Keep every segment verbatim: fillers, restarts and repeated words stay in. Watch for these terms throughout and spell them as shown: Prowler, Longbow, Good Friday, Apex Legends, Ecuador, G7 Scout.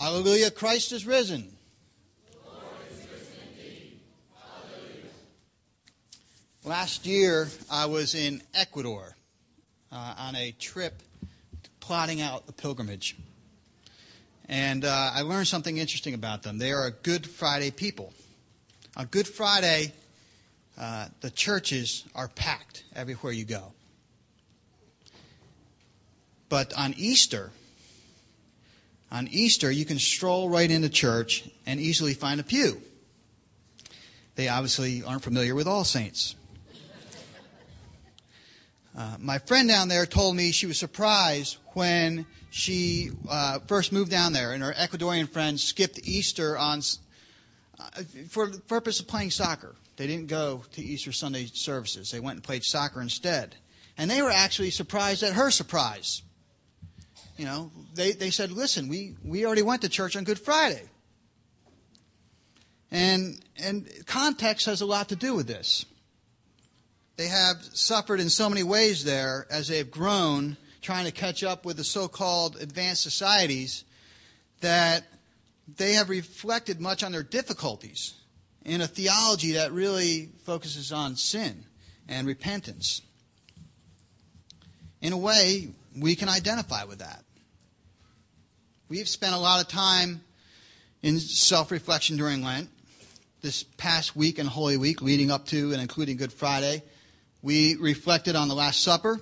Hallelujah, Christ is risen. The Lord is risen indeed. Hallelujah. Last year, I was in Ecuador uh, on a trip plotting out the pilgrimage. And uh, I learned something interesting about them. They are a Good Friday people. On Good Friday, uh, the churches are packed everywhere you go. But on Easter, on Easter, you can stroll right into church and easily find a pew. They obviously aren't familiar with All Saints. Uh, my friend down there told me she was surprised when she uh, first moved down there, and her Ecuadorian friends skipped Easter on uh, for the purpose of playing soccer. They didn't go to Easter Sunday services. They went and played soccer instead. And they were actually surprised at her surprise. You know, they, they said, listen, we, we already went to church on Good Friday. And and context has a lot to do with this. They have suffered in so many ways there as they have grown, trying to catch up with the so-called advanced societies, that they have reflected much on their difficulties in a theology that really focuses on sin and repentance. In a way, we can identify with that. We've spent a lot of time in self-reflection during Lent. This past week and Holy Week, leading up to and including Good Friday, we reflected on the Last Supper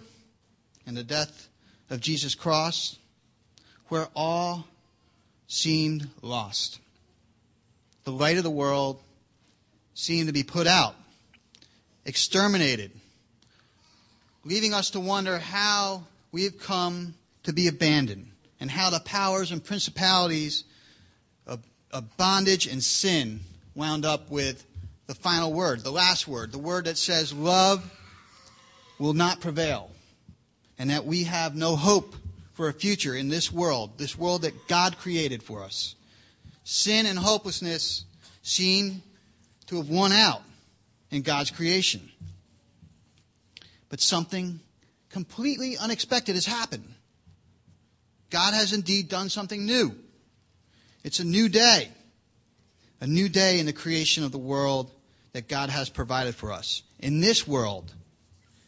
and the death of Jesus' cross, where all seemed lost. The light of the world seemed to be put out, exterminated, leaving us to wonder how we have come to be abandoned and how the powers and principalities of, of bondage and sin wound up with the final word, the last word, the word that says love will not prevail, and that we have no hope for a future in this world, this world that God created for us. Sin and hopelessness seem to have won out in God's creation. But something completely unexpected has happened. God has indeed done something new. It's a new day. A new day in the creation of the world that God has provided for us. In this world,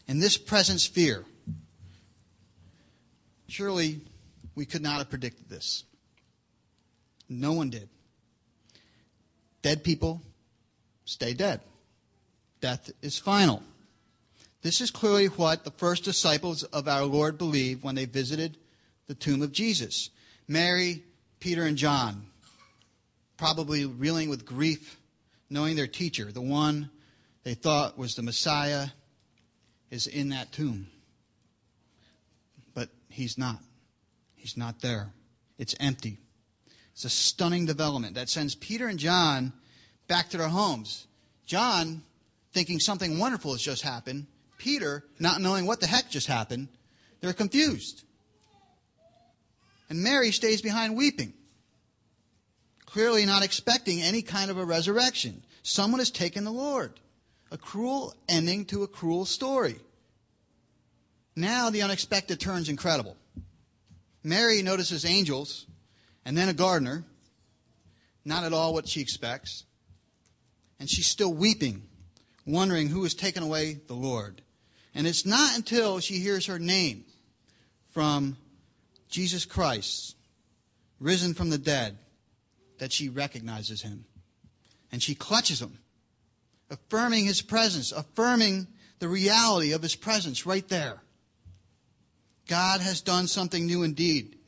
in this present sphere, surely we could not have predicted this. No one did. Dead people stay dead. Death is final. This is clearly what the first disciples of our Lord believed when they visited the tomb of Jesus. Mary, Peter, and John, probably reeling with grief, knowing their teacher, the one they thought was the Messiah, is in that tomb. But he's not. He's not there. It's empty. It's a stunning development that sends Peter and John back to their homes. John, thinking something wonderful has just happened. Peter, not knowing what the heck just happened, they're confused. And Mary stays behind weeping, clearly not expecting any kind of a resurrection. Someone has taken the Lord. A cruel ending to a cruel story. Now the unexpected turns incredible. Mary notices angels and then a gardener, not at all what she expects, and she's still weeping, wondering who has taken away the Lord. And it's not until she hears her name from Jesus Christ, risen from the dead, that she recognizes him. And she clutches him, affirming his presence, affirming the reality of his presence right there. God has done something new indeed.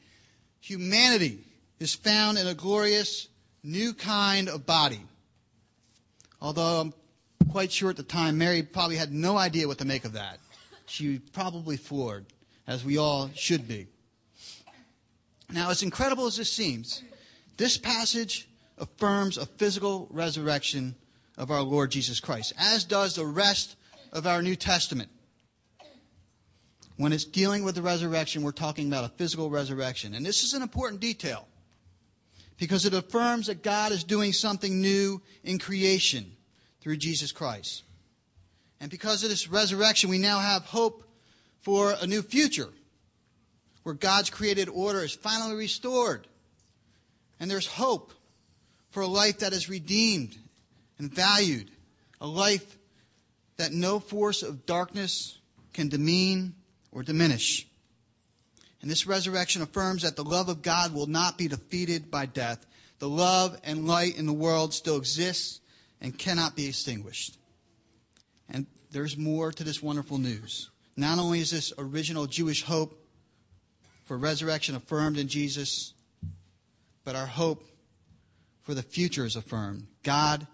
Humanity is found in a glorious new kind of body. Although I'm quite sure at the time, Mary probably had no idea what to make of that. She probably floored, as we all should be. Now, as incredible as this seems, this passage affirms a physical resurrection of our Lord Jesus Christ, as does the rest of our New Testament. When it's dealing with the resurrection, we're talking about a physical resurrection. And this is an important detail because it affirms that God is doing something new in creation through Jesus Christ. And because of this resurrection, we now have hope for a new future where God's created order is finally restored And there's hope for a life that is redeemed and valued, a life that no force of darkness can demean or diminish. And this resurrection affirms that the love of God will not be defeated by death. The love and light in the world still exists and cannot be extinguished. And there's more to this wonderful news. Not only is this original Jewish hope for resurrection affirmed in Jesus, but our hope for the future is affirmed. God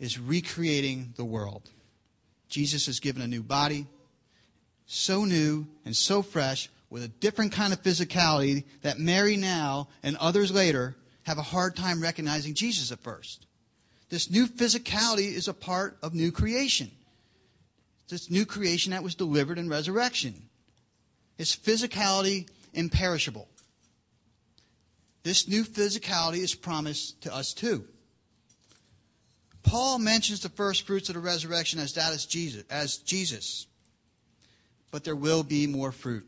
is recreating the world. Jesus is given a new body, so new and so fresh, with a different kind of physicality that Mary now and others later have a hard time recognizing Jesus at first. This new physicality is a part of new creation. This new creation that was delivered in resurrection. It's physicality imperishable. This new physicality is promised to us too. Paul mentions the first fruits of the resurrection as that is Jesus, as Jesus. But there will be more fruit.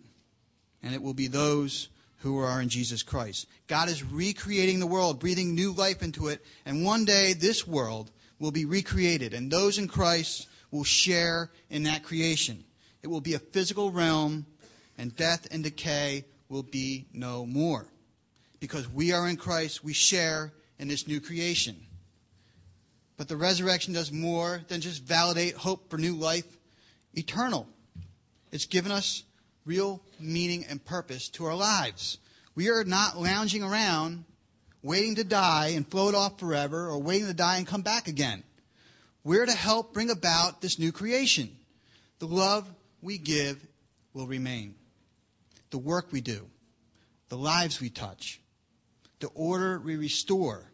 And it will be those who are in Jesus Christ. God is recreating the world, breathing new life into it. And one day this world will be recreated. And those in Christ will share in that creation. It will be a physical realm, and death and decay will be no more. Because we are in Christ, we share in this new creation. But the resurrection does more than just validate hope for new life eternal. It's given us real meaning and purpose to our lives. We are not lounging around waiting to die and float off forever, or waiting to die and come back again. We're to help bring about this new creation. The love we give will remain. The work we do, the lives we touch, the order we restore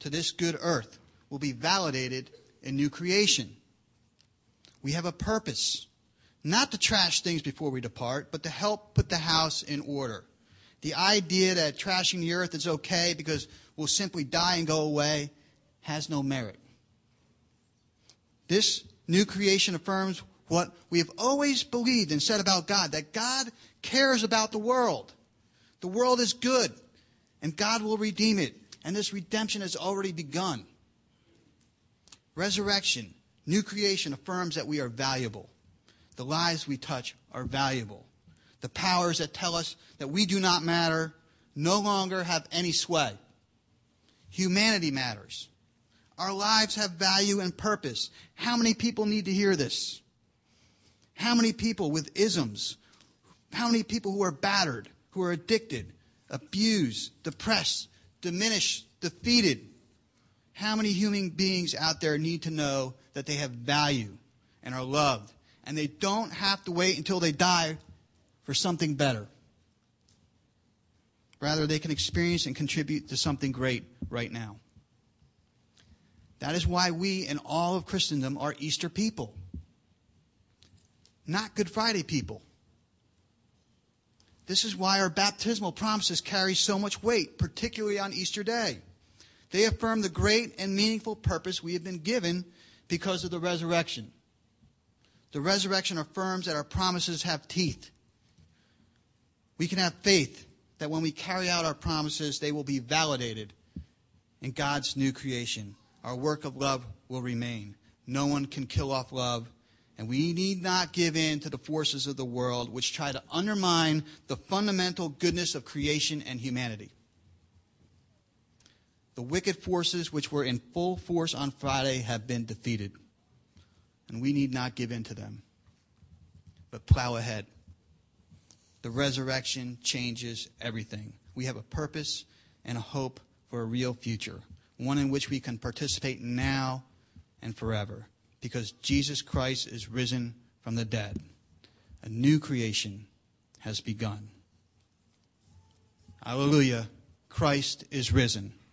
to this good earth will be validated in new creation. We have a purpose, not to trash things before we depart, but to help put the house in order. The idea that trashing the earth is okay because we'll simply die and go away has no merit. This new creation affirms what we have always believed and said about God, that God cares about the world. The world is good, and God will redeem it. And this redemption has already begun. Resurrection, new creation, affirms that we are valuable. The lives we touch are valuable. The powers that tell us that we do not matter no longer have any sway. Humanity matters. Our lives have value and purpose. How many people need to hear this? How many people with isms? How many people who are battered, who are addicted, abused, depressed, diminished, defeated? How many human beings out there need to know that they have value and are loved? And they don't have to wait until they die for something better. Rather, they can experience and contribute to something great right now. That is why we and all of Christendom are Easter people, not Good Friday people. This is why our baptismal promises carry so much weight, particularly on Easter Day. They affirm the great and meaningful purpose we have been given because of the resurrection. The resurrection affirms that our promises have teeth. We can have faith that when we carry out our promises, they will be validated in God's new creation. Our work of love will remain. No one can kill off love, and we need not give in to the forces of the world which try to undermine the fundamental goodness of creation and humanity. The wicked forces which were in full force on Friday have been defeated. And we need not give in to them, but plow ahead. The resurrection changes everything. We have a purpose and a hope for a real future, one in which we can participate now and forever, because Jesus Christ is risen from the dead. A new creation has begun. Hallelujah. Christ is risen.